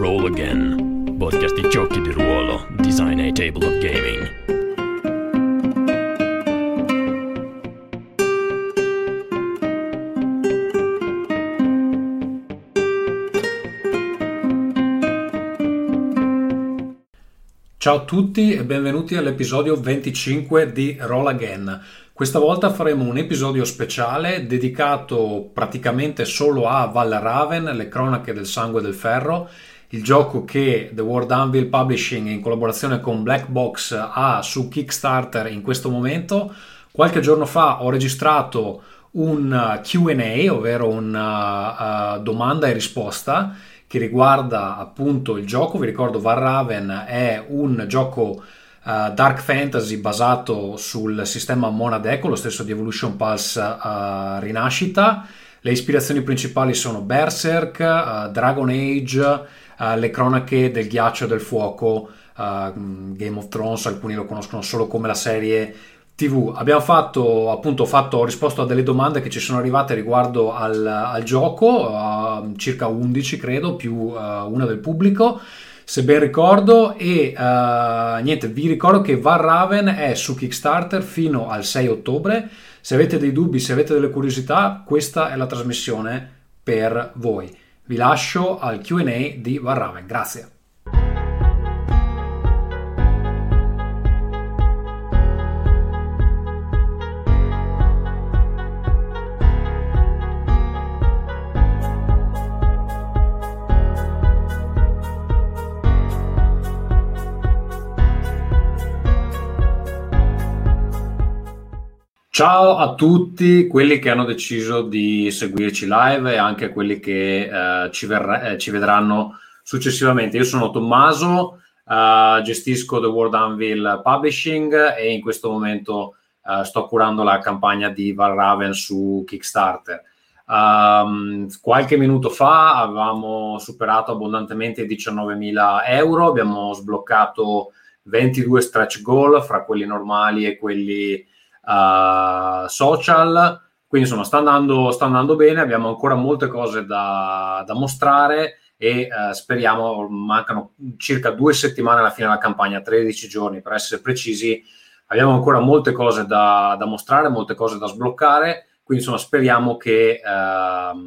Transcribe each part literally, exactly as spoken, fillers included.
Roll Again, podcast di giochi di ruolo, Design a Table of Gaming. Ciao a tutti e benvenuti all'episodio venticinque di Roll Again. Questa volta faremo un episodio speciale dedicato praticamente solo a Valraven, le cronache del sangue e del ferro, il gioco che The World Anvil Publishing in collaborazione con Black Box ha su Kickstarter in questo momento. Qualche giorno fa ho registrato un Q and A, ovvero una uh, domanda e risposta che riguarda appunto il gioco. Vi ricordo, Valraven è un gioco Uh, dark fantasy basato sul sistema Monadeco, lo stesso di Evolution Pulse uh, Rinascita. Le ispirazioni principali sono Berserk, uh, Dragon Age, uh, le cronache del ghiaccio e del fuoco, uh, Game of Thrones, alcuni lo conoscono solo come la serie tivù. Abbiamo fatto appunto fatto, ho risposto a delle domande che ci sono arrivate riguardo al, al gioco, uh, circa undici credo, più uh, una del pubblico, se ben ricordo, e uh, niente, vi ricordo che Valraven è su Kickstarter fino al sei ottobre. Se avete dei dubbi, se avete delle curiosità, questa è la trasmissione per voi. Vi lascio al Q and A di Valraven, grazie. Ciao a tutti quelli che hanno deciso di seguirci live e anche quelli che eh, ci, verrà, eh, ci vedranno successivamente. Io sono Tommaso, eh, gestisco The World Anvil Publishing e in questo momento eh, sto curando la campagna di Valraven su Kickstarter. Um, qualche minuto fa avevamo superato abbondantemente i diciannovemila euro, abbiamo sbloccato ventidue stretch goal fra quelli normali e quelli Uh, social, quindi insomma sta andando, sta andando bene. Abbiamo ancora molte cose da, da mostrare e uh, speriamo, mancano circa due settimane alla fine della campagna, tredici giorni per essere precisi. Abbiamo ancora molte cose da, da mostrare, molte cose da sbloccare, quindi insomma speriamo che uh,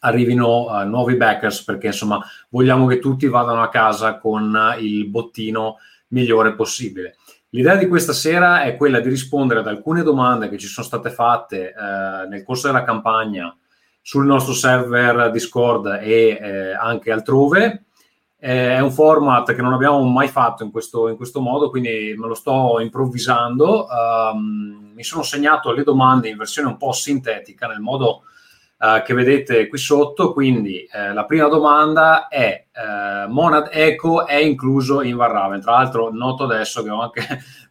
arrivino uh, nuovi backers, perché insomma vogliamo che tutti vadano a casa con il bottino migliore possibile. L'idea di questa sera è quella di rispondere ad alcune domande che ci sono state fatte eh, nel corso della campagna sul nostro server Discord e eh, anche altrove. Eh, è un format che non abbiamo mai fatto in questo, in questo modo, quindi me lo sto improvvisando. Um, mi sono segnato le domande in versione un po' sintetica, nel modo eh, che vedete qui sotto. Quindi eh, la prima domanda è: Uh, Monad Eco è incluso in Valraven? Tra l'altro noto adesso che ho anche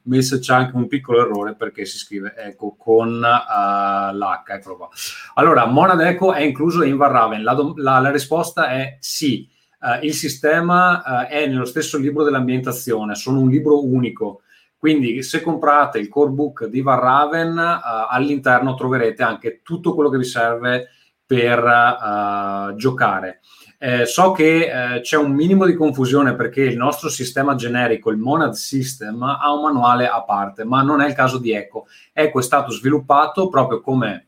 messo, c'è anche un piccolo errore perché si scrive Eco con uh, l'H, eccolo qua. Allora, Monad Eco è incluso in Valraven? La, do- la, la risposta è sì. Uh, il sistema uh, è nello stesso libro dell'ambientazione, sono un libro unico, quindi se comprate il core book di Valraven uh, all'interno troverete anche tutto quello che vi serve per uh, giocare. Eh, so che eh, c'è un minimo di confusione perché il nostro sistema generico, il Monad System, ha un manuale a parte, ma non è il caso di Eco. Eco è stato sviluppato proprio come,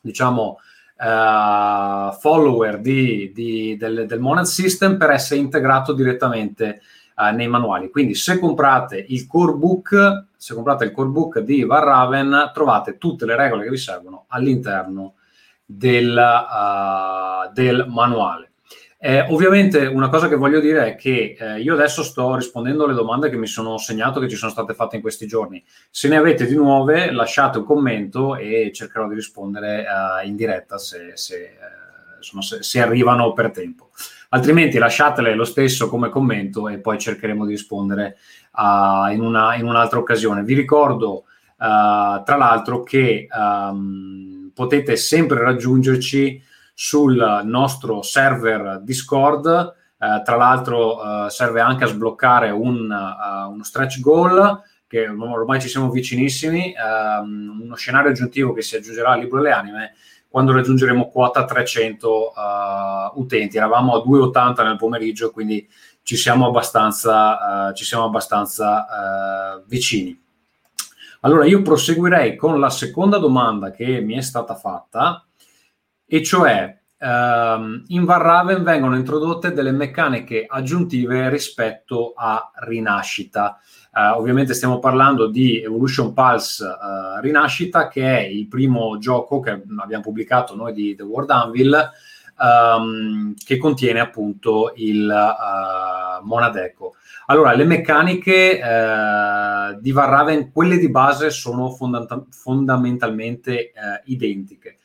diciamo, eh, follower di, di, del, del Monad System per essere integrato direttamente eh, nei manuali. Quindi se comprate il core book, se comprate il core book di Valraven, trovate tutte le regole che vi servono all'interno del, uh, del manuale. Eh, ovviamente una cosa che voglio dire è che eh, io adesso sto rispondendo alle domande che mi sono segnato, che ci sono state fatte in questi giorni. Se ne avete di nuove, lasciate un commento e cercherò di rispondere eh, in diretta se, se, eh, insomma, se, se arrivano per tempo. Altrimenti lasciatele lo stesso come commento e poi cercheremo di rispondere eh, in, una, in un'altra occasione. Vi ricordo eh, tra l'altro che ehm, potete sempre raggiungerci sul nostro server Discord, eh, tra l'altro eh, serve anche a sbloccare un, uh, uno stretch goal, che ormai ci siamo vicinissimi, uh, uno scenario aggiuntivo che si aggiungerà al Libro delle Anime. quando raggiungeremo quota trecento uh, utenti. Eravamo a due virgola ottanta nel pomeriggio, quindi ci siamo abbastanza, uh, ci siamo abbastanza uh, vicini. Allora, io proseguirei con la seconda domanda che mi è stata fatta, e cioè ehm, in Varraven vengono introdotte delle meccaniche aggiuntive rispetto a Rinascita. Eh, ovviamente stiamo parlando di Evolution Pulse eh, Rinascita, che è il primo gioco che abbiamo pubblicato noi di The World Anvil, ehm, che contiene appunto il eh, Monadeco. Allora, le meccaniche eh, di Varraven, quelle di base, sono fondata- fondamentalmente eh, identiche.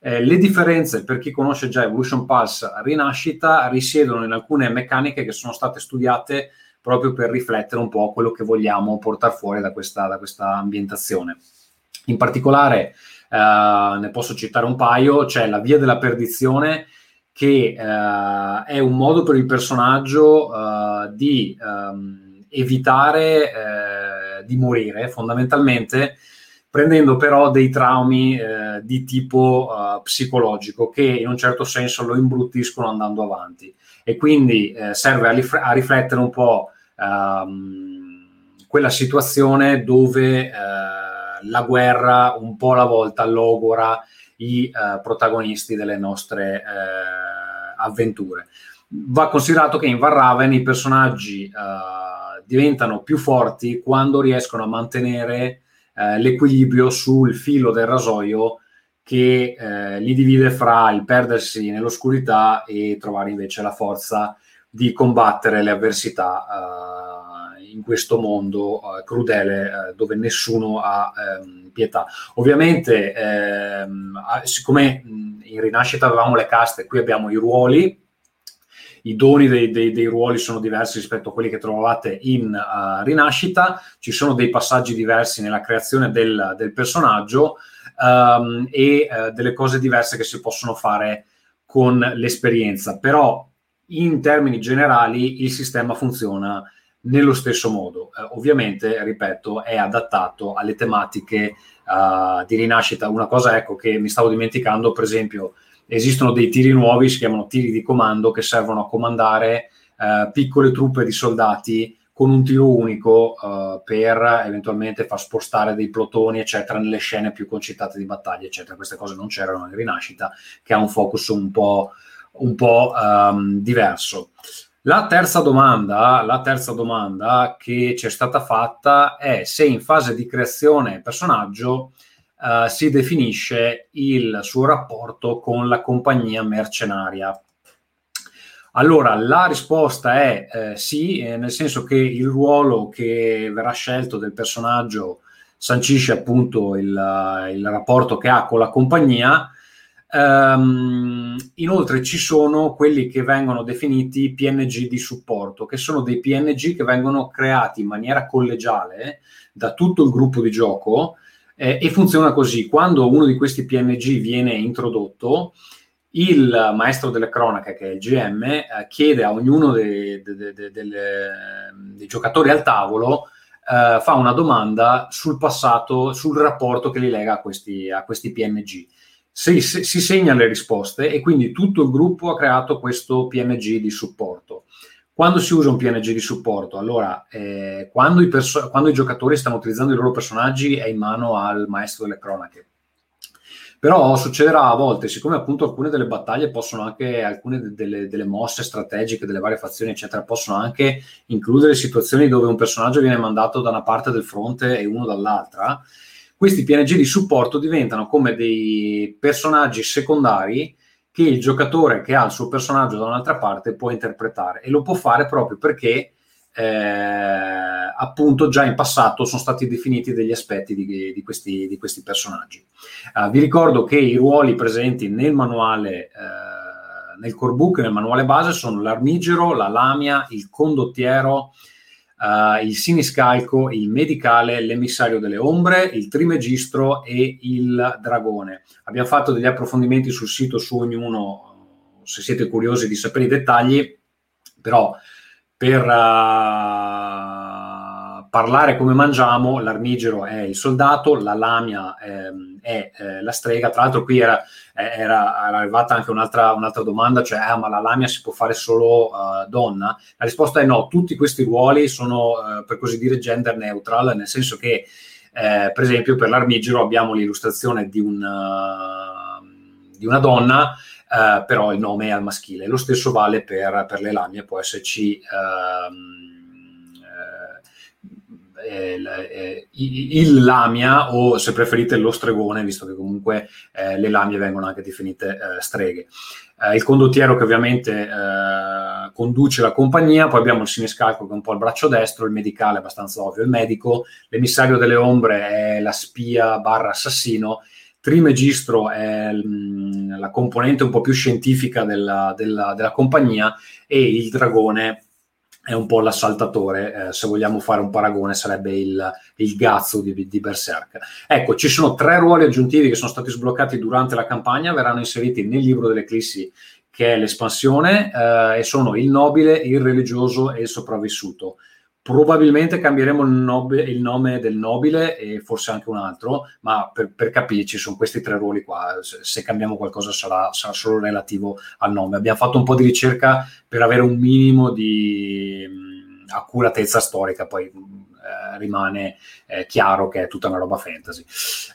Eh, le differenze, per chi conosce già Evolution Pulse Rinascita, risiedono in alcune meccaniche che sono state studiate proprio per riflettere un po' quello che vogliamo portare fuori da questa, da questa ambientazione. In particolare, eh, ne posso citare un paio, c'è la Via della Perdizione, che eh, è un modo per il personaggio eh, di ehm, evitare eh, di morire, fondamentalmente, prendendo però dei traumi eh, di tipo eh, psicologico che in un certo senso lo imbruttiscono andando avanti. E quindi eh, serve a, rif- a riflettere un po' ehm, quella situazione dove eh, la guerra un po' alla volta logora i eh, protagonisti delle nostre eh, avventure. Va considerato che in Varraven i personaggi eh, diventano più forti quando riescono a mantenere eh, l'equilibrio sul filo del rasoio che eh, li divide fra il perdersi nell'oscurità e trovare invece la forza di combattere le avversità eh, in questo mondo eh, crudele eh, dove nessuno ha ehm, pietà. Ovviamente, ehm, siccome in Rinascita avevamo le caste, qui abbiamo i ruoli, i doni dei, dei, dei ruoli sono diversi rispetto a quelli che trovavate in uh, Rinascita, ci sono dei passaggi diversi nella creazione del, del personaggio um, e uh, delle cose diverse che si possono fare con l'esperienza, però in termini generali il sistema funziona nello stesso modo. Eh, ovviamente, ripeto, è adattato alle tematiche uh, di Rinascita. Una cosa, ecco, che mi stavo dimenticando, per esempio, esistono dei tiri nuovi, si chiamano tiri di comando, che servono a comandare uh, piccole truppe di soldati con un tiro unico uh, per eventualmente far spostare dei plotoni, eccetera, nelle scene più concitate di battaglia, eccetera. Queste cose non c'erano in Rinascita, che ha un focus un po', un po' um, diverso. La terza domanda, la terza domanda che ci è stata fatta è se in fase di creazione personaggio eh, si definisce il suo rapporto con la compagnia mercenaria. Allora, la risposta è eh, sì, eh, nel senso che il ruolo che verrà scelto del personaggio sancisce appunto il, il rapporto che ha con la compagnia. Um, inoltre ci sono quelli che vengono definiti P N G di supporto, che sono dei P N G che vengono creati in maniera collegiale da tutto il gruppo di gioco eh, e funziona così: quando uno di questi P N G viene introdotto, il maestro delle cronache, che è il G M, eh, chiede a ognuno dei, dei, dei, dei, dei giocatori al tavolo, eh, fa una domanda sul passato, sul rapporto che li lega a questi, a questi P N G. Si, si segna le risposte e quindi tutto il gruppo ha creato questo P N G di supporto. Quando si usa un P N G di supporto? Allora, eh, quando, i perso- quando i giocatori stanno utilizzando i loro personaggi è in mano al maestro delle cronache. Però succederà a volte, siccome appunto alcune delle battaglie possono anche, alcune delle, delle mosse strategiche delle varie fazioni, eccetera, possono anche includere situazioni dove un personaggio viene mandato da una parte del fronte e uno dall'altra. Questi P N G di supporto diventano come dei personaggi secondari che il giocatore che ha il suo personaggio da un'altra parte può interpretare, e lo può fare proprio perché eh, appunto già in passato sono stati definiti degli aspetti di, di, questi, di questi personaggi. Uh, vi ricordo che i ruoli presenti nel manuale, uh, nel core book, nel manuale base, sono l'armigero, la lamia, il condottiero, Uh, il siniscalco, il medicale, l'emissario delle ombre, il trimegistro e il dragone. Abbiamo fatto degli approfondimenti sul sito su ognuno, se siete curiosi di sapere i dettagli, però per uh, parlare come mangiamo, l'armigero è il soldato, la lamia ehm, è eh, la strega. Tra l'altro qui era, eh, era, era arrivata anche un'altra, un'altra domanda, cioè ah, ma la lamia si può fare solo uh, donna? La risposta è no, tutti questi ruoli sono uh, per così dire gender neutral, nel senso che eh, per esempio per l'armigero abbiamo l'illustrazione di, un, uh, di una donna, uh, però il nome è al maschile. Lo stesso vale per, per le lamie, può esserci... Uh, Il, il, il lamia, o se preferite lo stregone, visto che comunque eh, le lamie vengono anche definite eh, streghe, eh, il condottiero che ovviamente eh, conduce la compagnia, poi abbiamo il siniscalco che è un po' il braccio destro, il medicale è abbastanza ovvio, il medico, l'emissario delle ombre è la spia barra assassino, trimegistro è mh, la componente un po' più scientifica della, della, della compagnia, e il dragone è un po' l'assaltatore, eh, se vogliamo fare un paragone sarebbe il, il gazzo di, di Berserk. Ecco, ci sono tre ruoli aggiuntivi che sono stati sbloccati durante la campagna, verranno inseriti nel libro dell'Eclissi, che è l'espansione, eh, e sono il nobile, il religioso e il sopravvissuto. Probabilmente cambieremo il, nobe, il nome del nobile e forse anche un altro, ma per, per capirci sono questi tre ruoli qua. Se, se cambiamo qualcosa sarà, sarà solo relativo al nome. Abbiamo fatto un po' di ricerca per avere un minimo di mh, accuratezza storica, poi eh, rimane eh, chiaro che è tutta una roba fantasy.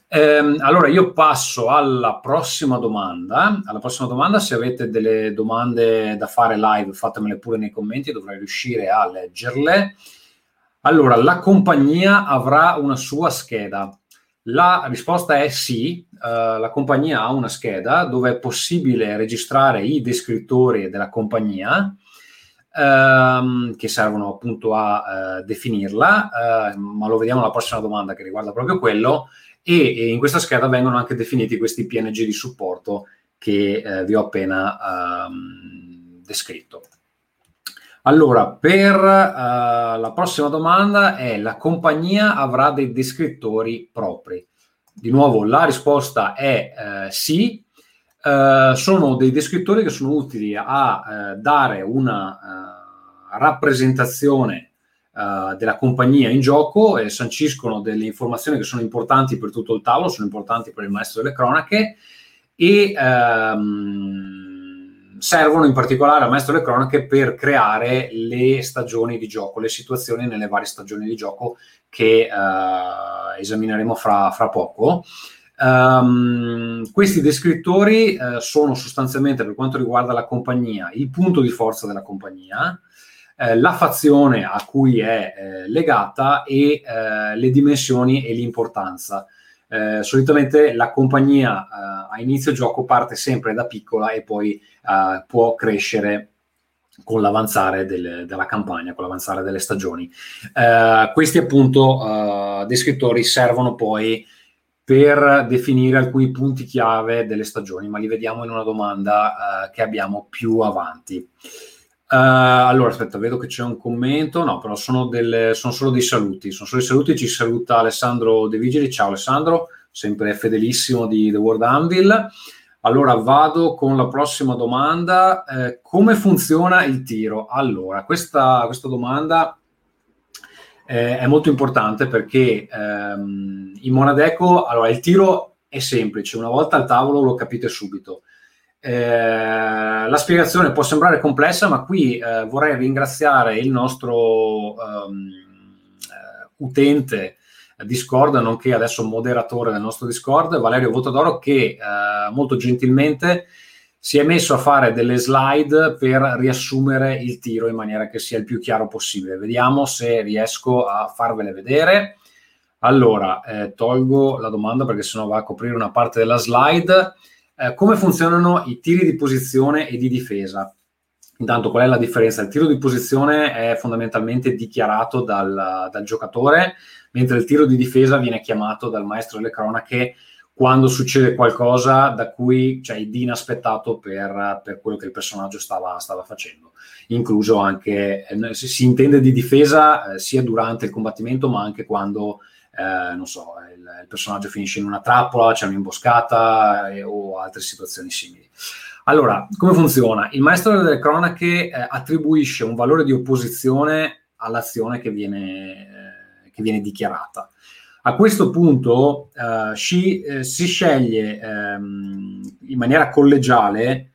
Ehm, allora io passo alla prossima domanda. Alla prossima domanda, se avete delle domande da fare live fatemele pure nei commenti, dovrei riuscire a leggerle. Allora, la compagnia avrà una sua scheda? La risposta è sì, eh, la compagnia ha una scheda dove è possibile registrare i descrittori della compagnia ehm, che servono appunto a eh, definirla, eh, ma lo vediamo alla prossima domanda che riguarda proprio quello, e, e in questa scheda vengono anche definiti questi P N G di supporto che eh, vi ho appena ehm, descritto. Allora, per uh, la prossima domanda è: la compagnia avrà dei descrittori propri? Di nuovo la risposta è uh, sì, uh, sono dei descrittori che sono utili a uh, dare una uh, rappresentazione uh, della compagnia in gioco e sanciscono delle informazioni che sono importanti per tutto il tavolo, sono importanti per il maestro delle cronache e... Um, servono in particolare al maestro delle cronache per creare le stagioni di gioco, le situazioni nelle varie stagioni di gioco che eh, esamineremo fra, fra poco. Um, questi descrittori eh, sono sostanzialmente, per quanto riguarda la compagnia, il punto di forza della compagnia, eh, la fazione a cui è eh, legata e eh, le dimensioni e l'importanza. Eh, solitamente la compagnia eh, a inizio gioco parte sempre da piccola e poi eh, può crescere con l'avanzare del, della campagna, con l'avanzare delle stagioni. Eh, questi appunto eh, descrittori servono poi per definire alcuni punti chiave delle stagioni, ma li vediamo in una domanda eh, che abbiamo più avanti. Uh, allora, aspetta, vedo che c'è un commento. No, però sono, delle, sono solo dei saluti. Sono solo dei saluti. Ci saluta Alessandro De Vigili. Ciao Alessandro, sempre fedelissimo di The World Anvil. Allora, vado con la prossima domanda. Eh, come funziona il tiro? Allora, questa, questa domanda eh, è molto importante perché ehm, in Monadeco, allora, il tiro è semplice. Una volta al tavolo lo capite subito. Eh, la spiegazione può sembrare complessa, ma qui eh, vorrei ringraziare il nostro um, utente Discord, nonché adesso moderatore del nostro Discord, Valerio Votadoro, che eh, molto gentilmente si è messo a fare delle slide per riassumere il tiro in maniera che sia il più chiaro possibile. Vediamo se riesco a farvele vedere. Allora, eh, tolgo la domanda perché sennò va a coprire una parte della slide. Eh, come funzionano i tiri di posizione e di difesa? Intanto, qual è la differenza? Il tiro di posizione è fondamentalmente dichiarato dal, dal giocatore, mentre il tiro di difesa viene chiamato dal maestro delle cronache quando succede qualcosa da cui, cioè, di inaspettato per, per quello che il personaggio stava, stava facendo. Incluso anche, eh, si intende di difesa eh, sia durante il combattimento, ma anche quando... Eh, non so, il, il personaggio finisce in una trappola, c'è un'imboscata eh, o altre situazioni simili. Allora, come funziona? Il maestro delle cronache eh, attribuisce un valore di opposizione all'azione che viene, eh, che viene dichiarata. A questo punto uh, si, eh, si sceglie ehm, in maniera collegiale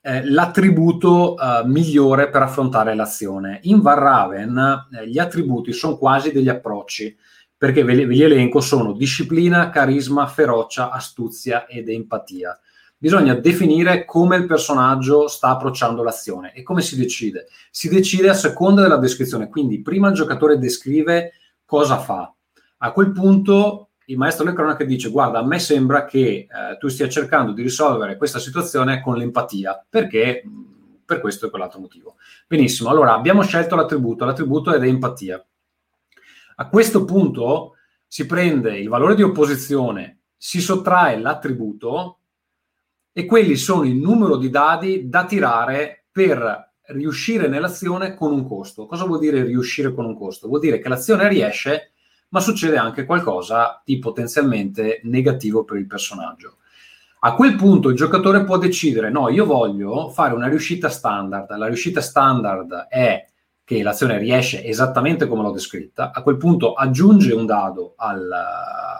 eh, l'attributo eh, migliore per affrontare l'azione. In Van Raven eh, gli attributi sono quasi degli approcci, perché ve li, ve li elenco, sono disciplina, carisma, ferocia, astuzia ed empatia. Bisogna definire come il personaggio sta approcciando l'azione. E come si decide? Si decide a seconda della descrizione, quindi prima il giocatore descrive cosa fa. A quel punto il maestro delle cronache dice: guarda, a me sembra che eh, tu stia cercando di risolvere questa situazione con l'empatia, perché per questo e per l'altro motivo. Benissimo, allora abbiamo scelto l'attributo, l'attributo è empatia. A questo punto si prende il valore di opposizione, si sottrae l'attributo e quelli sono il numero di dadi da tirare per riuscire nell'azione con un costo. Cosa vuol dire riuscire con un costo? Vuol dire che l'azione riesce, ma succede anche qualcosa di potenzialmente negativo per il personaggio. A quel punto il giocatore può decidere: no, io voglio fare una riuscita standard. La riuscita standard è che l'azione riesce esattamente come l'ho descritta. A quel punto aggiunge un dado al,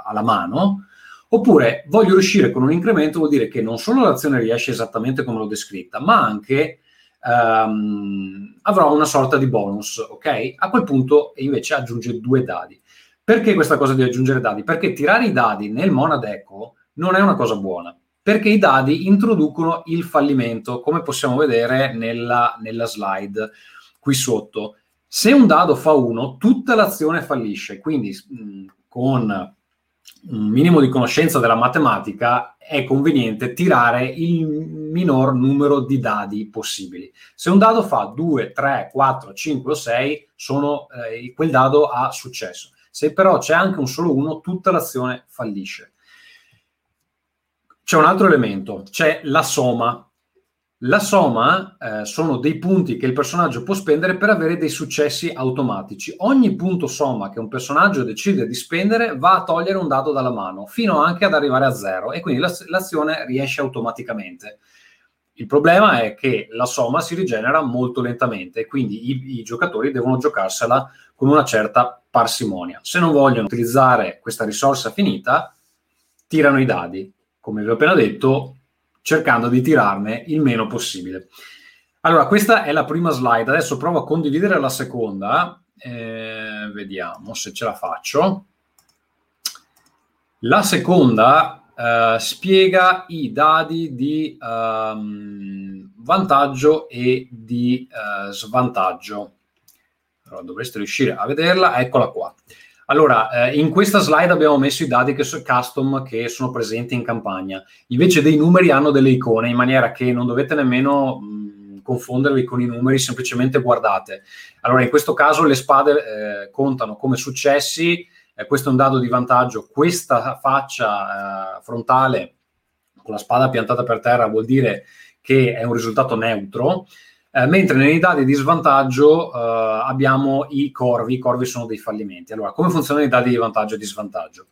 alla mano. Oppure voglio riuscire con un incremento, vuol dire che non solo l'azione riesce esattamente come l'ho descritta, ma anche ehm, avrò una sorta di bonus, ok? A quel punto invece aggiunge due dadi. Perché questa cosa di aggiungere dadi? Perché tirare i dadi nel Monadeco non è una cosa buona, perché i dadi introducono il fallimento, come possiamo vedere nella, nella slide qui sotto. Se un dado fa uno, tutta l'azione fallisce, quindi mh, con un minimo di conoscenza della matematica è conveniente tirare il minor numero di dadi possibili. Se un dado fa due, tre, quattro, cinque o sei, sono, eh, quel dado ha successo. Se però c'è anche un solo uno, tutta l'azione fallisce. C'è un altro elemento, c'è la soma. La soma eh, sono dei punti che il personaggio può spendere per avere dei successi automatici. Ogni punto soma che un personaggio decide di spendere va a togliere un dado dalla mano, fino anche ad arrivare a zero, e quindi l'azione riesce automaticamente. Il problema è che la somma si rigenera molto lentamente, quindi i, i giocatori devono giocarsela con una certa parsimonia. Se non vogliono utilizzare questa risorsa finita, tirano i dadi, come vi ho appena detto, cercando di tirarne il meno possibile. Allora, questa è la prima slide. Adesso provo a condividere la seconda. Eh, vediamo se ce la faccio. La seconda... Uh, spiega i dadi di um, vantaggio e di uh, svantaggio. Allora, dovreste riuscire a vederla, eccola qua. Allora, eh, in questa slide abbiamo messo i dadi che sono custom, che sono presenti in campagna. Invece dei numeri hanno delle icone, in maniera che non dovete nemmeno mh, confondervi con i numeri, semplicemente guardate. Allora, in questo caso le spade eh, contano come successi. Eh, questo è un dado di vantaggio, questa faccia eh, frontale con la spada piantata per terra vuol dire che è un risultato neutro, eh, mentre nei dadi di svantaggio eh, abbiamo i corvi, i corvi sono dei fallimenti. Allora, come funzionano i dadi di vantaggio e di svantaggio?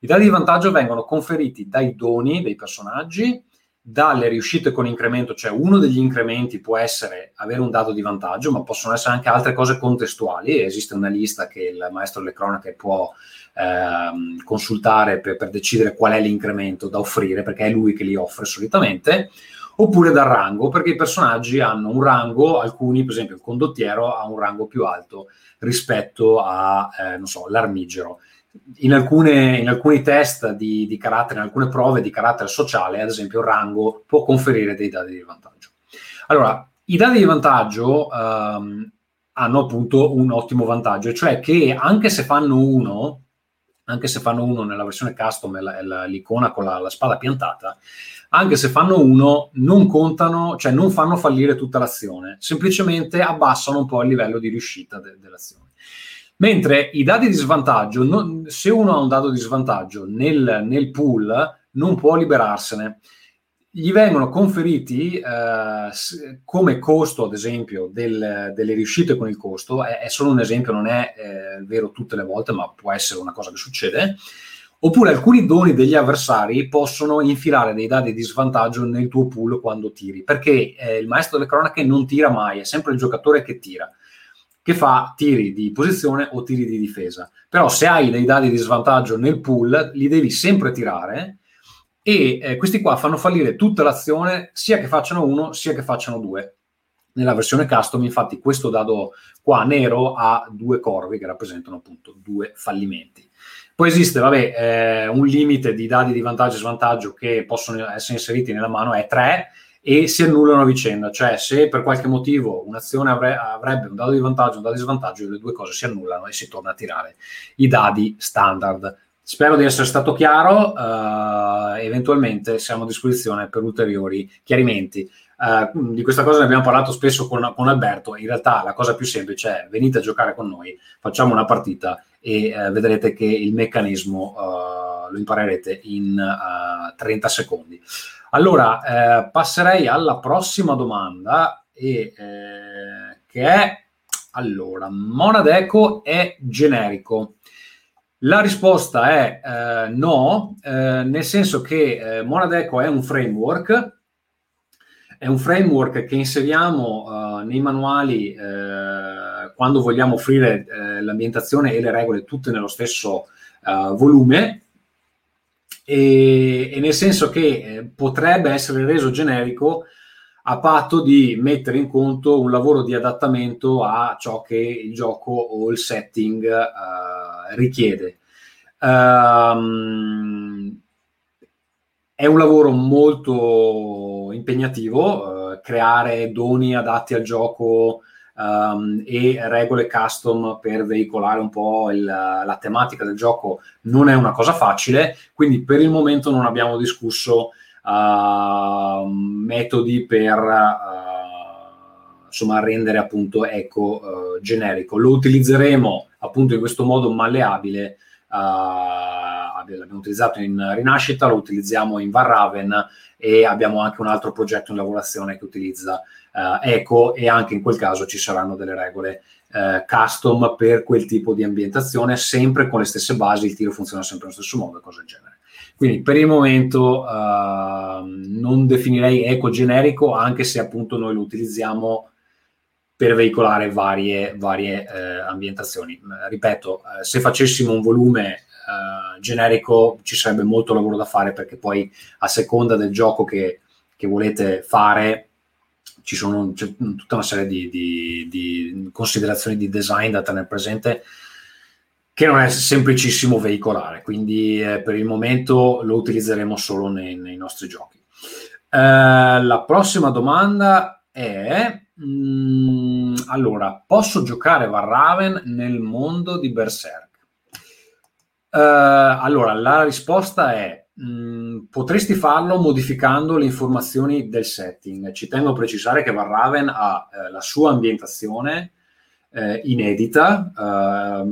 I dadi di vantaggio vengono conferiti dai doni dei personaggi, dalle riuscite con incremento, cioè uno degli incrementi può essere avere un dato di vantaggio, ma possono essere anche altre cose contestuali. Esiste una lista che il maestro delle cronache può eh, consultare per, per decidere qual è l'incremento da offrire, perché è lui che li offre solitamente, oppure dal rango, perché i personaggi hanno un rango, alcuni, per esempio il condottiero ha un rango più alto rispetto a, eh, non so, l'armigero. In, alcune, in alcuni test di, di carattere, in alcune prove di carattere sociale, ad esempio il rango può conferire dei dadi di vantaggio. Allora, i dadi di vantaggio ehm, hanno appunto un ottimo vantaggio, cioè che anche se fanno uno, anche se fanno uno nella versione custom, è, la, è la, l'icona con la, la spada piantata, anche se fanno uno non contano, cioè non fanno fallire tutta l'azione, semplicemente abbassano un po' il livello di riuscita de, dell'azione. Mentre i dadi di svantaggio, non, se uno ha un dado di svantaggio nel, nel pool, non può liberarsene. Gli vengono conferiti eh, come costo, ad esempio, del, delle riuscite con il costo, è, è solo un esempio, non è eh, vero tutte le volte, ma può essere una cosa che succede. Oppure alcuni doni degli avversari possono infilare dei dadi di svantaggio nel tuo pool quando tiri, perché eh, il maestro delle cronache non tira mai, è sempre il giocatore che tira. che fa tiri di posizione o tiri di difesa. Però se hai dei dadi di svantaggio nel pool, li devi sempre tirare, e eh, questi qua fanno fallire tutta l'azione, sia che facciano uno, sia che facciano due. Nella versione custom, infatti, questo dado qua nero ha due corvi che rappresentano appunto due fallimenti. Poi esiste, vabbè, eh, un limite di dadi di vantaggio e svantaggio che possono essere inseriti nella mano, è tre, e si annullano a vicenda. Cioè, se per qualche motivo un'azione avre- avrebbe un dado di vantaggio e un dado di svantaggio, le due cose si annullano e si torna a tirare i dadi standard. Spero di essere stato chiaro, uh, eventualmente siamo a disposizione per ulteriori chiarimenti. Uh, di questa cosa ne abbiamo parlato spesso con, con Alberto. In realtà la cosa più semplice è: venite a giocare con noi, facciamo una partita e uh, vedrete che il meccanismo uh, lo imparerete in uh, trenta secondi. Allora uh, passerei alla prossima domanda, e, uh, che è: allora, Monadeco è generico? La risposta è uh, no, uh, nel senso che uh, Monadeco è un framework. È un framework che inseriamo uh, nei manuali uh, quando vogliamo offrire uh, l'ambientazione e le regole tutte nello stesso uh, volume, e, e nel senso che eh, potrebbe essere reso generico a patto di mettere in conto un lavoro di adattamento a ciò che il gioco o il setting uh, richiede. Um, È un lavoro molto impegnativo, eh, creare doni adatti al gioco um, e regole custom per veicolare un po' il, la tematica del gioco non è una cosa facile, quindi per il momento non abbiamo discusso uh, metodi per uh, insomma rendere appunto eco uh, generico. Lo utilizzeremo appunto in questo modo malleabile. Uh, l'abbiamo utilizzato in Rinascita, lo utilizziamo in Varraven, e abbiamo anche un altro progetto in lavorazione che utilizza uh, Eco, e anche in quel caso ci saranno delle regole uh, custom per quel tipo di ambientazione, sempre con le stesse basi, il tiro funziona sempre allo stesso modo e cose del genere. Quindi per il momento uh, non definirei Eco generico, anche se appunto noi lo utilizziamo per veicolare varie, varie eh, ambientazioni. Ripeto, eh, se facessimo un volume eh, generico ci sarebbe molto lavoro da fare, perché poi a seconda del gioco che, che volete fare ci sono c'è tutta una serie di, di, di considerazioni di design da tenere presente, che non è semplicissimo veicolare. Quindi eh, per il momento lo utilizzeremo solo nei, nei nostri giochi. Eh, la prossima domanda è... Allora, posso giocare Varraven nel mondo di Berserk? Uh, allora, la risposta è mh, potresti farlo modificando le informazioni del setting. Ci tengo a precisare che Varraven ha eh, la sua ambientazione eh, inedita, eh,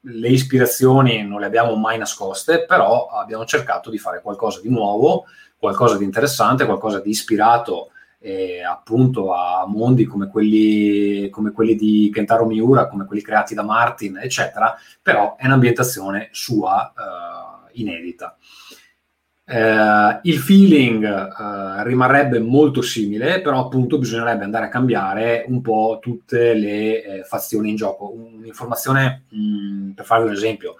le ispirazioni non le abbiamo mai nascoste, però abbiamo cercato di fare qualcosa di nuovo, qualcosa di interessante, qualcosa di ispirato E appunto a mondi come quelli, come quelli di Kentaro Miura, come quelli creati da Martin, eccetera, però è un'ambientazione sua uh, inedita. Uh, il feeling uh, rimarrebbe molto simile, però appunto bisognerebbe andare a cambiare un po' tutte le eh, fazioni in gioco. Un'informazione, mh, per farvi un esempio,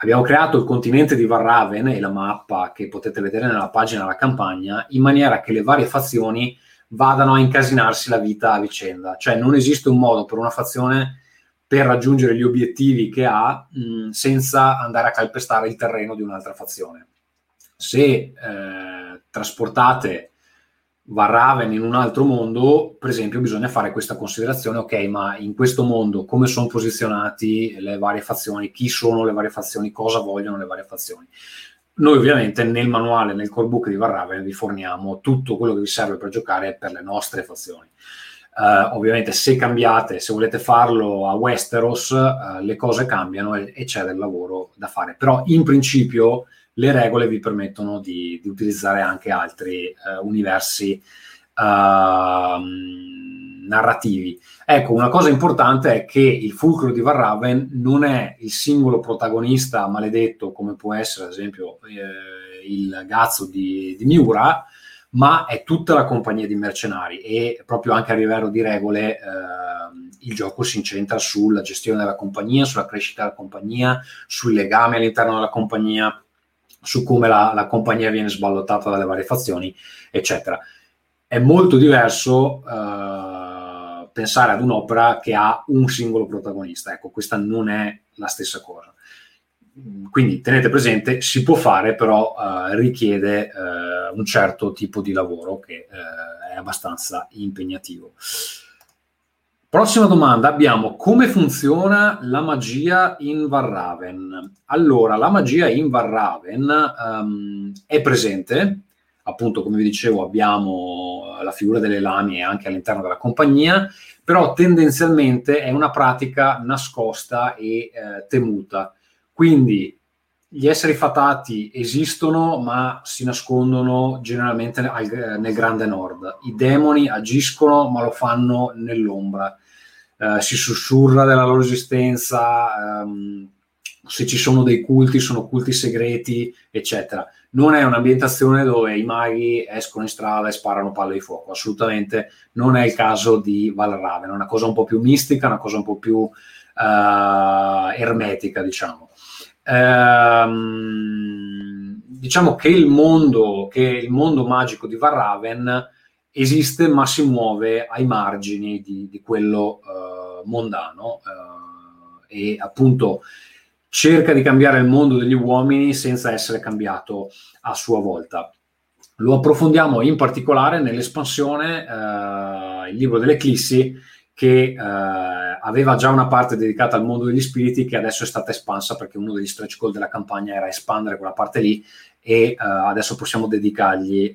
abbiamo creato il continente di Varraven e la mappa che potete vedere nella pagina della campagna, in maniera che le varie fazioni vadano a incasinarsi la vita a vicenda. Cioè non esiste un modo per una fazione per raggiungere gli obiettivi che ha mh, senza andare a calpestare il terreno di un'altra fazione. Se eh, trasportate Varraven in un altro mondo, per esempio, bisogna fare questa considerazione: ok, ma in questo mondo come sono posizionati le varie fazioni, chi sono le varie fazioni, cosa vogliono le varie fazioni. Noi ovviamente nel manuale, nel core book di Varraven, vi forniamo tutto quello che vi serve per giocare per le nostre fazioni. Uh, ovviamente se cambiate, se volete farlo a Westeros, uh, le cose cambiano e, e c'è del lavoro da fare, però in principio le regole vi permettono di, di utilizzare anche altri eh, universi uh, narrativi. Ecco, una cosa importante è che il fulcro di Varraven non è il singolo protagonista maledetto, come può essere ad esempio eh, il Gazzo di, di Miura, ma è tutta la compagnia di mercenari, e proprio anche a livello di regole eh, il gioco si incentra sulla gestione della compagnia, sulla crescita della compagnia, sui legami all'interno della compagnia, su come la, la compagnia viene sballottata dalle varie fazioni, eccetera. È molto diverso eh, pensare ad un'opera che ha un singolo protagonista. Ecco, questa non è la stessa cosa. Quindi tenete presente, si può fare, però eh, richiede eh, un certo tipo di lavoro che eh, è abbastanza impegnativo. Prossima domanda abbiamo: come funziona la magia in Warraven? Allora, la magia in Warraven um, è presente, appunto, come vi dicevo, abbiamo la figura delle lamie anche all'interno della compagnia, però tendenzialmente è una pratica nascosta e eh, temuta. Quindi gli esseri fatati esistono, ma si nascondono generalmente nel, nel Grande Nord. I demoni agiscono, ma lo fanno nell'ombra. Eh, si sussurra della loro esistenza, ehm, se ci sono dei culti, sono culti segreti, eccetera. Non è un'ambientazione dove i maghi escono in strada e sparano palle di fuoco, assolutamente non è il caso di Warraven. È una cosa un po' più mistica, una cosa un po' più eh, ermetica, diciamo. Ehm, diciamo che il mondo che il mondo magico di Warraven esiste, ma si muove ai margini di, di quello eh, mondano eh, e appunto cerca di cambiare il mondo degli uomini senza essere cambiato a sua volta. Lo approfondiamo in particolare nell'espansione eh, il libro dell'Eclissi, che eh, aveva già una parte dedicata al mondo degli spiriti, che adesso è stata espansa, perché uno degli stretch goal della campagna era espandere quella parte lì, e eh, adesso possiamo dedicargli eh,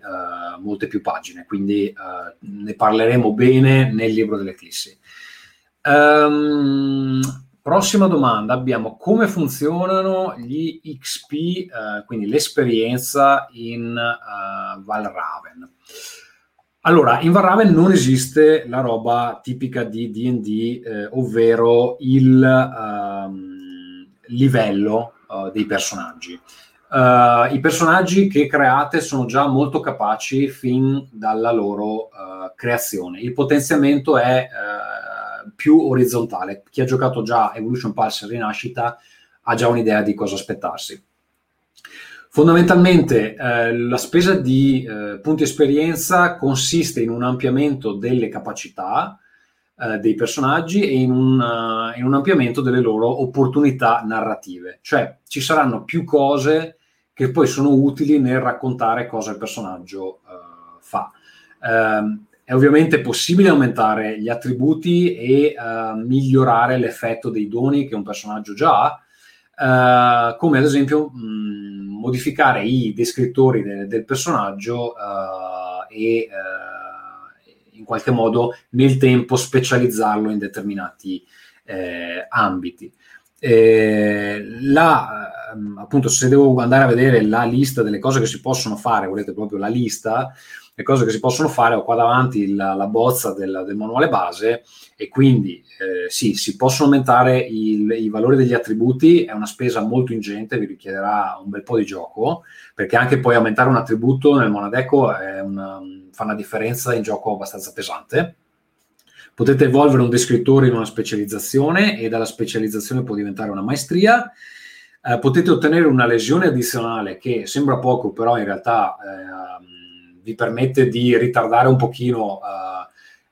molte più pagine, quindi eh, ne parleremo bene nel libro dell'Eclissi. Um, prossima domanda abbiamo: come funzionano gli X P, eh, quindi l'esperienza in eh, Warraven? Allora, in Warraven non esiste la roba tipica di D and D, eh, ovvero il ehm, livello eh, dei personaggi. Eh, I personaggi che create sono già molto capaci fin dalla loro eh, creazione. Il potenziamento è eh, più orizzontale. Chi ha giocato già Evolution Pulse Rinascita ha già un'idea di cosa aspettarsi. Fondamentalmente eh, la spesa di eh, punti esperienza consiste in un ampliamento delle capacità eh, dei personaggi e in un, uh, in un ampliamento delle loro opportunità narrative. Cioè ci saranno più cose che poi sono utili nel raccontare cosa il personaggio uh, fa. Uh, è ovviamente possibile aumentare gli attributi e uh, migliorare l'effetto dei doni che un personaggio già ha, uh, come ad esempio... Mh, modificare i descrittori de- del personaggio uh, e uh, in qualche modo nel tempo specializzarlo in determinati eh, ambiti. Eh, la, appunto, se devo andare a vedere la lista delle cose che si possono fare, volete proprio la lista, le cose che si possono fare, ho qua davanti la, la bozza del, del manuale base, e quindi eh, sì, si possono aumentare il, i valori degli attributi. È una spesa molto ingente, vi richiederà un bel po' di gioco, perché anche poi aumentare un attributo nel monadeco è una, fa una differenza in gioco abbastanza pesante. Potete evolvere un descrittore in una specializzazione, e dalla specializzazione può diventare una maestria. Eh, potete ottenere una lesione addizionale, che sembra poco, però in realtà... Eh, vi permette di ritardare un pochino uh, uh,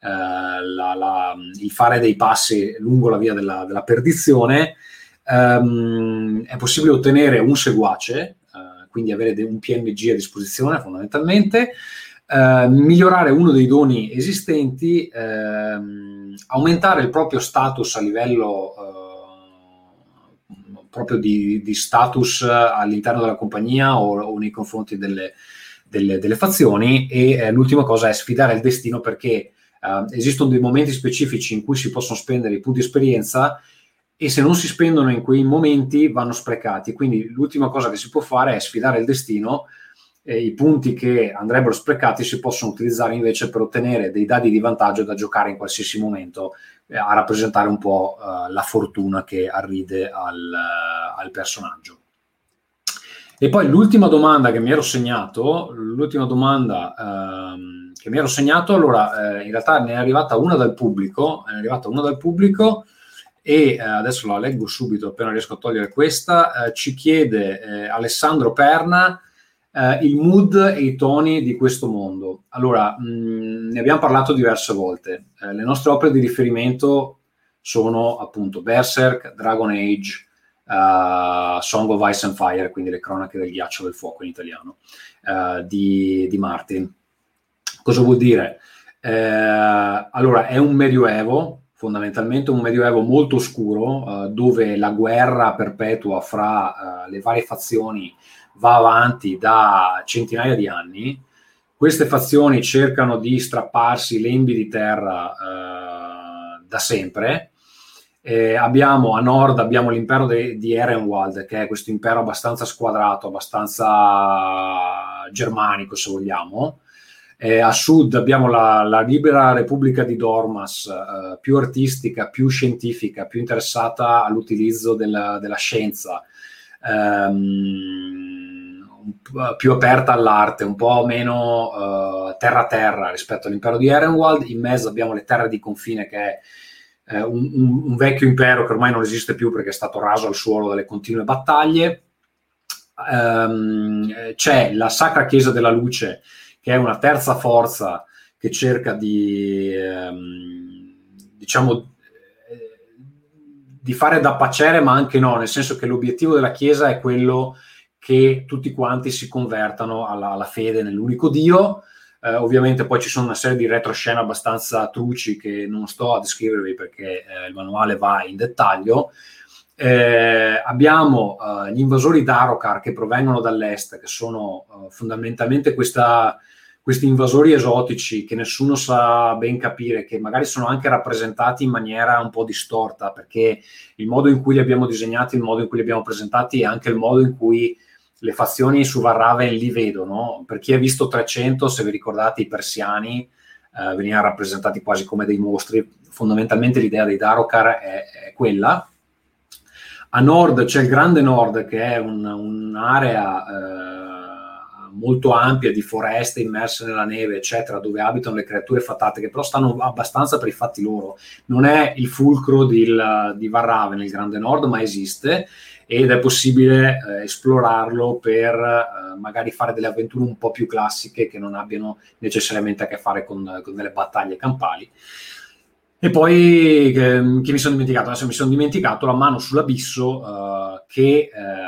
la, la, il fare dei passi lungo la via della, della perdizione. Um, è possibile ottenere un seguace, uh, quindi avere de- un P N G a disposizione fondamentalmente, uh, migliorare uno dei doni esistenti, uh, aumentare il proprio status a livello uh, proprio di, di status all'interno della compagnia o, o nei confronti delle Delle, delle fazioni. E eh, l'ultima cosa è sfidare il destino, perché eh, esistono dei momenti specifici in cui si possono spendere i punti esperienza, e se non si spendono in quei momenti vanno sprecati. Quindi l'ultima cosa che si può fare è sfidare il destino. Eh, i punti che andrebbero sprecati si possono utilizzare invece per ottenere dei dadi di vantaggio da giocare in qualsiasi momento, eh, a rappresentare un po' eh, la fortuna che arride al, al personaggio. E poi l'ultima domanda che mi ero segnato, l'ultima domanda ehm, che mi ero segnato. Allora, eh, in realtà ne è arrivata una dal pubblico, ne è arrivata una dal pubblico e eh, adesso la leggo subito appena riesco a togliere questa. Eh, ci chiede eh, Alessandro Perna eh, il mood e i toni di questo mondo. Allora, mh, ne abbiamo parlato diverse volte. Eh, le nostre opere di riferimento sono appunto Berserk, Dragon Age, Uh, Song of Ice and Fire, quindi le cronache del ghiaccio e del fuoco in italiano, uh, di, di Martin. Cosa vuol dire? Uh, allora, è un medioevo, fondamentalmente un medioevo molto oscuro, uh, dove la guerra perpetua fra uh, le varie fazioni va avanti da centinaia di anni. Queste fazioni cercano di strapparsi lembi di terra uh, da sempre. Eh, abbiamo a nord abbiamo l'impero de, di Erenwald, che è questo impero abbastanza squadrato, abbastanza germanico se vogliamo. Eh, a sud abbiamo la, la libera Repubblica di Dormas, eh, più artistica, più scientifica, più interessata all'utilizzo della, della scienza, ehm, più aperta all'arte, un po' meno eh, terra-terra rispetto all'impero di Erenwald. In mezzo abbiamo le terre di confine, che è Eh, un, un, un vecchio impero che ormai non esiste più perché è stato raso al suolo dalle continue battaglie. Ehm, c'è la Sacra Chiesa della Luce, che è una terza forza che cerca di ehm, diciamo eh, di fare da pacere, ma anche no, nel senso che l'obiettivo della Chiesa è quello che tutti quanti si convertano alla, alla fede nell'unico Dio. Uh, ovviamente poi ci sono una serie di retroscena abbastanza truci che non sto a descrivervi perché eh, il manuale va in dettaglio. Eh, abbiamo uh, gli invasori d'Arokar, che provengono dall'est, che sono uh, fondamentalmente questa, questi invasori esotici che nessuno sa ben capire, che magari sono anche rappresentati in maniera un po' distorta, perché il modo in cui li abbiamo disegnati, il modo in cui li abbiamo presentati e anche il modo in cui le fazioni su Varraven li vedono. Per chi ha visto trecento, se vi ricordate, i persiani eh, venivano rappresentati quasi come dei mostri. Fondamentalmente l'idea dei Darokar è, è quella. A nord c'è il Grande Nord, che è un, un'area eh, molto ampia di foreste immerse nella neve, eccetera, dove abitano le creature fatate, che però stanno abbastanza per i fatti loro. Non è il fulcro di, di Varraven, il Grande Nord, ma esiste, ed è possibile eh, esplorarlo per eh, magari fare delle avventure un po' più classiche che non abbiano necessariamente a che fare con, con delle battaglie campali. E poi che, che mi sono dimenticato, adesso mi sono dimenticato la mano sull'abisso, eh, che eh,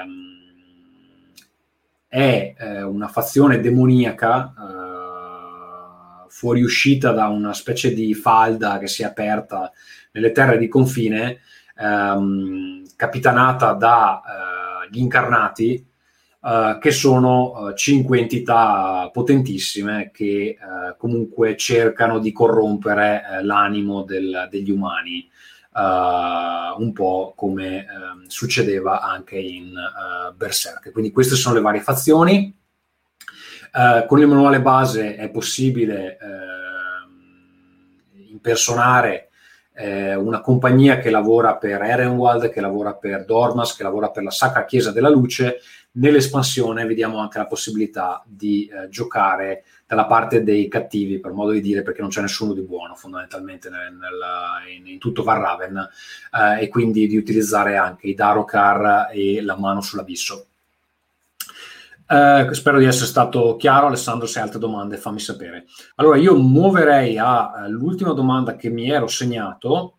è eh, una fazione demoniaca eh, fuoriuscita da una specie di falda che si è aperta nelle terre di confine, Ehm, capitanata dagli eh, incarnati, eh, che sono eh, cinque entità potentissime che eh, comunque cercano di corrompere eh, l'animo del, degli umani, eh, un po' come eh, succedeva anche in eh, Berserk. Quindi queste sono le varie fazioni. Eh, con il manuale base è possibile eh, impersonare una compagnia che lavora per Erenwald, che lavora per Dormas, che lavora per la Sacra Chiesa della Luce. Nell'espansione vediamo anche la possibilità di eh, giocare dalla parte dei cattivi, per modo di dire, perché non c'è nessuno di buono fondamentalmente nel, nel, in, in tutto Varraven, eh, e quindi di utilizzare anche i Darokar e la mano sull'abisso. Uh, spero di essere stato chiaro. Alessandro, se hai altre domande fammi sapere. Allora, io muoverei all'ultima domanda che mi ero segnato,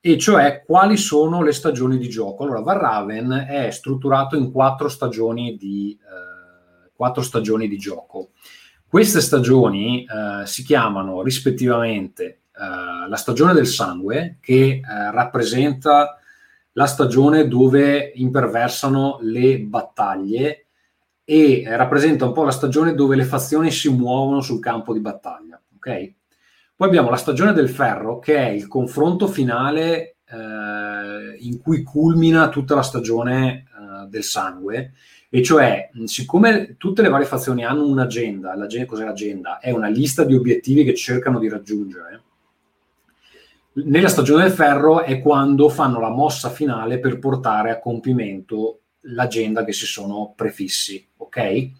e cioè quali sono le stagioni di gioco. Allora, Varraven è strutturato in quattro stagioni di, uh, quattro stagioni di gioco. Queste stagioni uh, si chiamano rispettivamente uh, la stagione del sangue, che uh, rappresenta la stagione dove imperversano le battaglie e rappresenta un po' la stagione dove le fazioni si muovono sul campo di battaglia, ok? Poi abbiamo la stagione del ferro, che è il confronto finale eh, in cui culmina tutta la stagione eh, del sangue, e cioè, siccome tutte le varie fazioni hanno un'agenda, l'agenda, cos'è l'agenda? È una lista di obiettivi che cercano di raggiungere. Nella stagione del ferro è quando fanno la mossa finale per portare a compimento l'agenda che si sono prefissi, ok?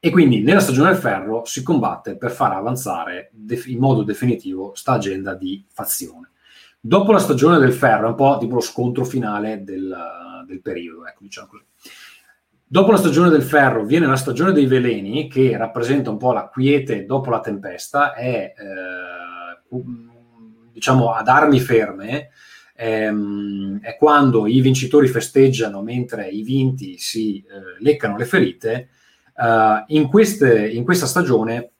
E quindi nella stagione del ferro si combatte per far avanzare def- in modo definitivo sta agenda di fazione. Dopo la stagione del ferro è un po' tipo lo scontro finale del, del periodo, ecco, diciamo così. Dopo la stagione del ferro viene la stagione dei veleni, che rappresenta un po' la quiete dopo la tempesta, è eh, diciamo ad armi ferme, ehm, è quando i vincitori festeggiano mentre i vinti si eh, leccano le ferite. Uh, in, queste, in questa stagione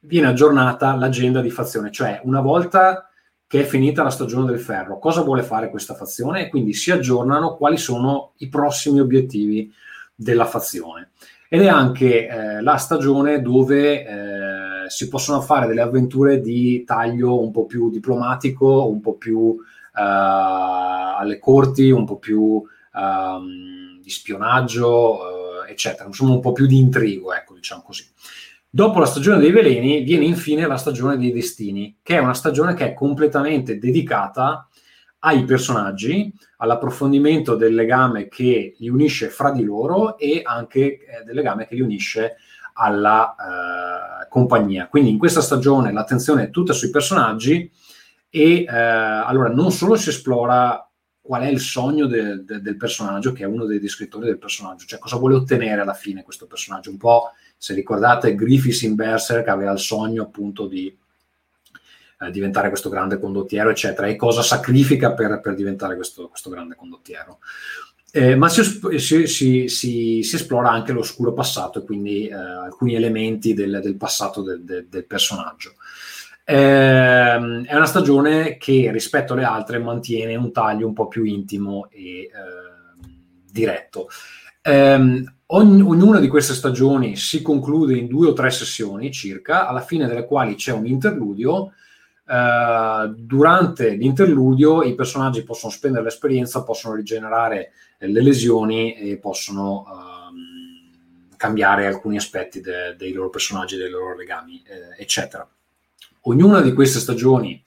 viene aggiornata l'agenda di fazione, cioè una volta che è finita la stagione del ferro, cosa vuole fare questa fazione, e quindi si aggiornano quali sono i prossimi obiettivi della fazione. Ed è anche eh, la stagione dove eh, si possono fare delle avventure di taglio un po' più diplomatico, un po' più uh, alle corti, un po' più um, di spionaggio, uh, eccetera, insomma un po' più di intrigo, ecco, diciamo così. Dopo la stagione dei veleni viene infine la stagione dei destini, che è una stagione che è completamente dedicata ai personaggi, all'approfondimento del legame che li unisce fra di loro e anche eh, del legame che li unisce alla eh, compagnia. Quindi in questa stagione l'attenzione è tutta sui personaggi e eh, allora non solo si esplora qual è il sogno de, de, del personaggio, che è uno dei descrittori del personaggio, cioè cosa vuole ottenere alla fine questo personaggio, un po', se ricordate, Griffiths in Berserk aveva il sogno appunto di eh, diventare questo grande condottiero, eccetera, e cosa sacrifica per, per diventare questo, questo grande condottiero. Eh, ma si, si, si, si, si esplora anche l'oscuro passato e quindi eh, alcuni elementi del, del passato de, de, del personaggio. È una stagione che rispetto alle altre mantiene un taglio un po' più intimo e eh, diretto. Eh, ogn- ognuna di queste stagioni si conclude in due o tre sessioni circa, alla fine delle quali c'è un interludio. Eh, durante l'interludio i personaggi possono spendere l'esperienza, possono rigenerare eh, le lesioni e possono eh, cambiare alcuni aspetti de- dei loro personaggi, dei loro legami, eh, eccetera. Ognuna di queste stagioni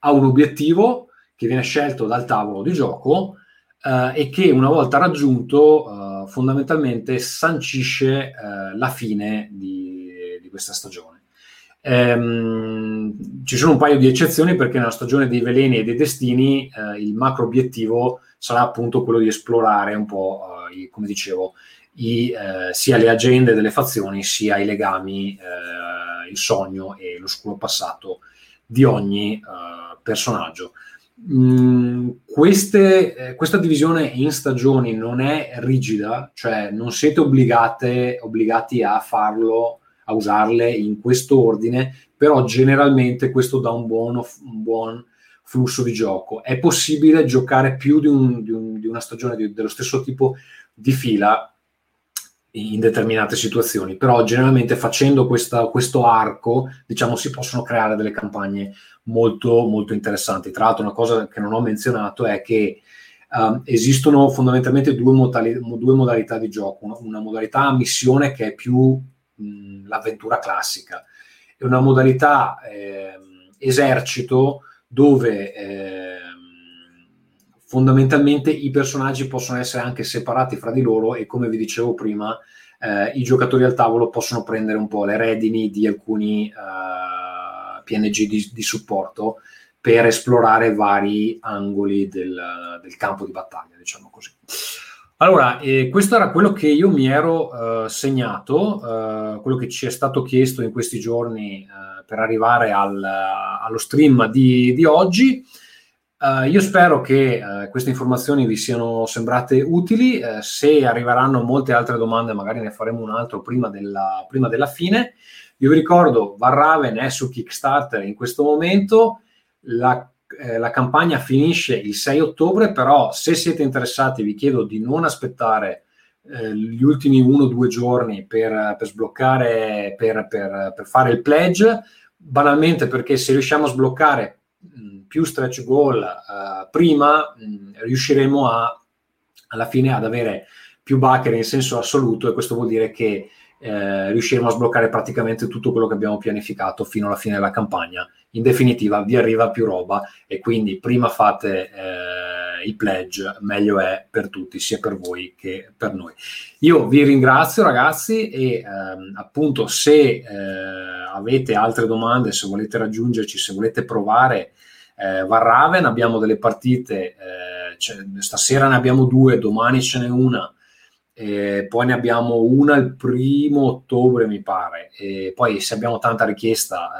ha un obiettivo che viene scelto dal tavolo di gioco eh, e che una volta raggiunto eh, fondamentalmente sancisce eh, la fine di, di questa stagione. Ehm, ci sono un paio di eccezioni, perché nella stagione dei veleni e dei destini eh, il macro obiettivo sarà appunto quello di esplorare un po', eh, come dicevo, i, eh, sia le agende delle fazioni sia i legami, eh, il sogno e l'oscuro passato di ogni uh, personaggio. Mm, queste, eh, questa divisione in stagioni non è rigida, cioè non siete obbligate, obbligati a farlo, a usarle in questo ordine, però generalmente questo dà un buon, un buon flusso di gioco. È possibile giocare più di, un, di, un, di una stagione di, dello stesso tipo di fila in determinate situazioni, però generalmente facendo questa, questo arco, diciamo, si possono creare delle campagne molto molto interessanti. Tra l'altro una cosa che non ho menzionato è che um, esistono fondamentalmente due, modali- due modalità di gioco, una, una modalità a missione che è più mh, l'avventura classica, e una modalità eh, esercito dove eh, fondamentalmente i personaggi possono essere anche separati fra di loro e, come vi dicevo prima, eh, i giocatori al tavolo possono prendere un po' le redini di alcuni eh, P N G di, di supporto per esplorare vari angoli del, del campo di battaglia, diciamo così. Allora, eh, questo era quello che io mi ero eh, segnato, eh, quello che ci è stato chiesto in questi giorni eh, per arrivare al, allo stream di, di oggi. Uh, io spero che uh, queste informazioni vi siano sembrate utili. Uh, se arriveranno molte altre domande, magari ne faremo un altro prima della, prima della fine. Io vi ricordo, Varraven è su Kickstarter in questo momento, la, eh, la campagna finisce il sei ottobre, però se siete interessati vi chiedo di non aspettare eh, gli ultimi uno o due giorni per, per sbloccare, per, per, per fare il pledge, banalmente perché se riusciamo a sbloccare più stretch goal uh, prima mh, riusciremo a alla fine ad avere più backer in senso assoluto, e questo vuol dire che eh, riusciremo a sbloccare praticamente tutto quello che abbiamo pianificato fino alla fine della campagna. In definitiva vi arriva più roba, e quindi prima fate eh, i pledge, meglio è per tutti, sia per voi che per noi. Io vi ringrazio ragazzi, e ehm, appunto se eh, avete altre domande, se volete raggiungerci, se volete provare eh, Warraven, abbiamo delle partite, eh, cioè, stasera ne abbiamo due, domani ce n'è una, e poi ne abbiamo una il primo ottobre mi pare, e poi se abbiamo tanta richiesta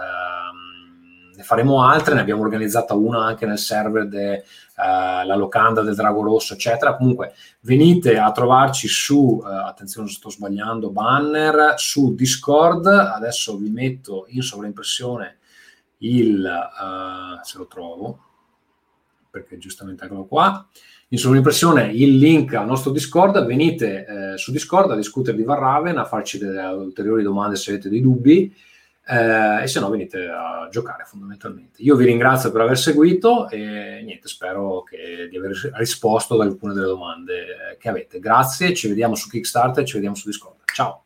ehm, ne faremo altre. Ne abbiamo organizzata una anche nel server della eh, locanda del Drago Rosso eccetera. Comunque venite a trovarci su eh, attenzione sto sbagliando banner, su Discord. Adesso vi metto in sovraimpressione il eh, se lo trovo, perché giustamente eccolo qua, in sovraimpressione il link al nostro Discord. Venite eh, su Discord a discutere di Warraven, a farci delle ulteriori domande se avete dei dubbi, eh, e se no venite a giocare fondamentalmente. Io vi ringrazio per aver seguito e niente, spero che, di aver risposto ad alcune delle domande che avete. Grazie, ci vediamo su Kickstarter, ci vediamo su Discord. Ciao!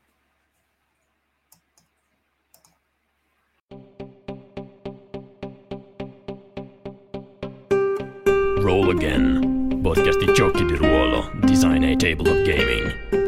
Roll Again, podcast di giochi di ruolo, design a table of gaming.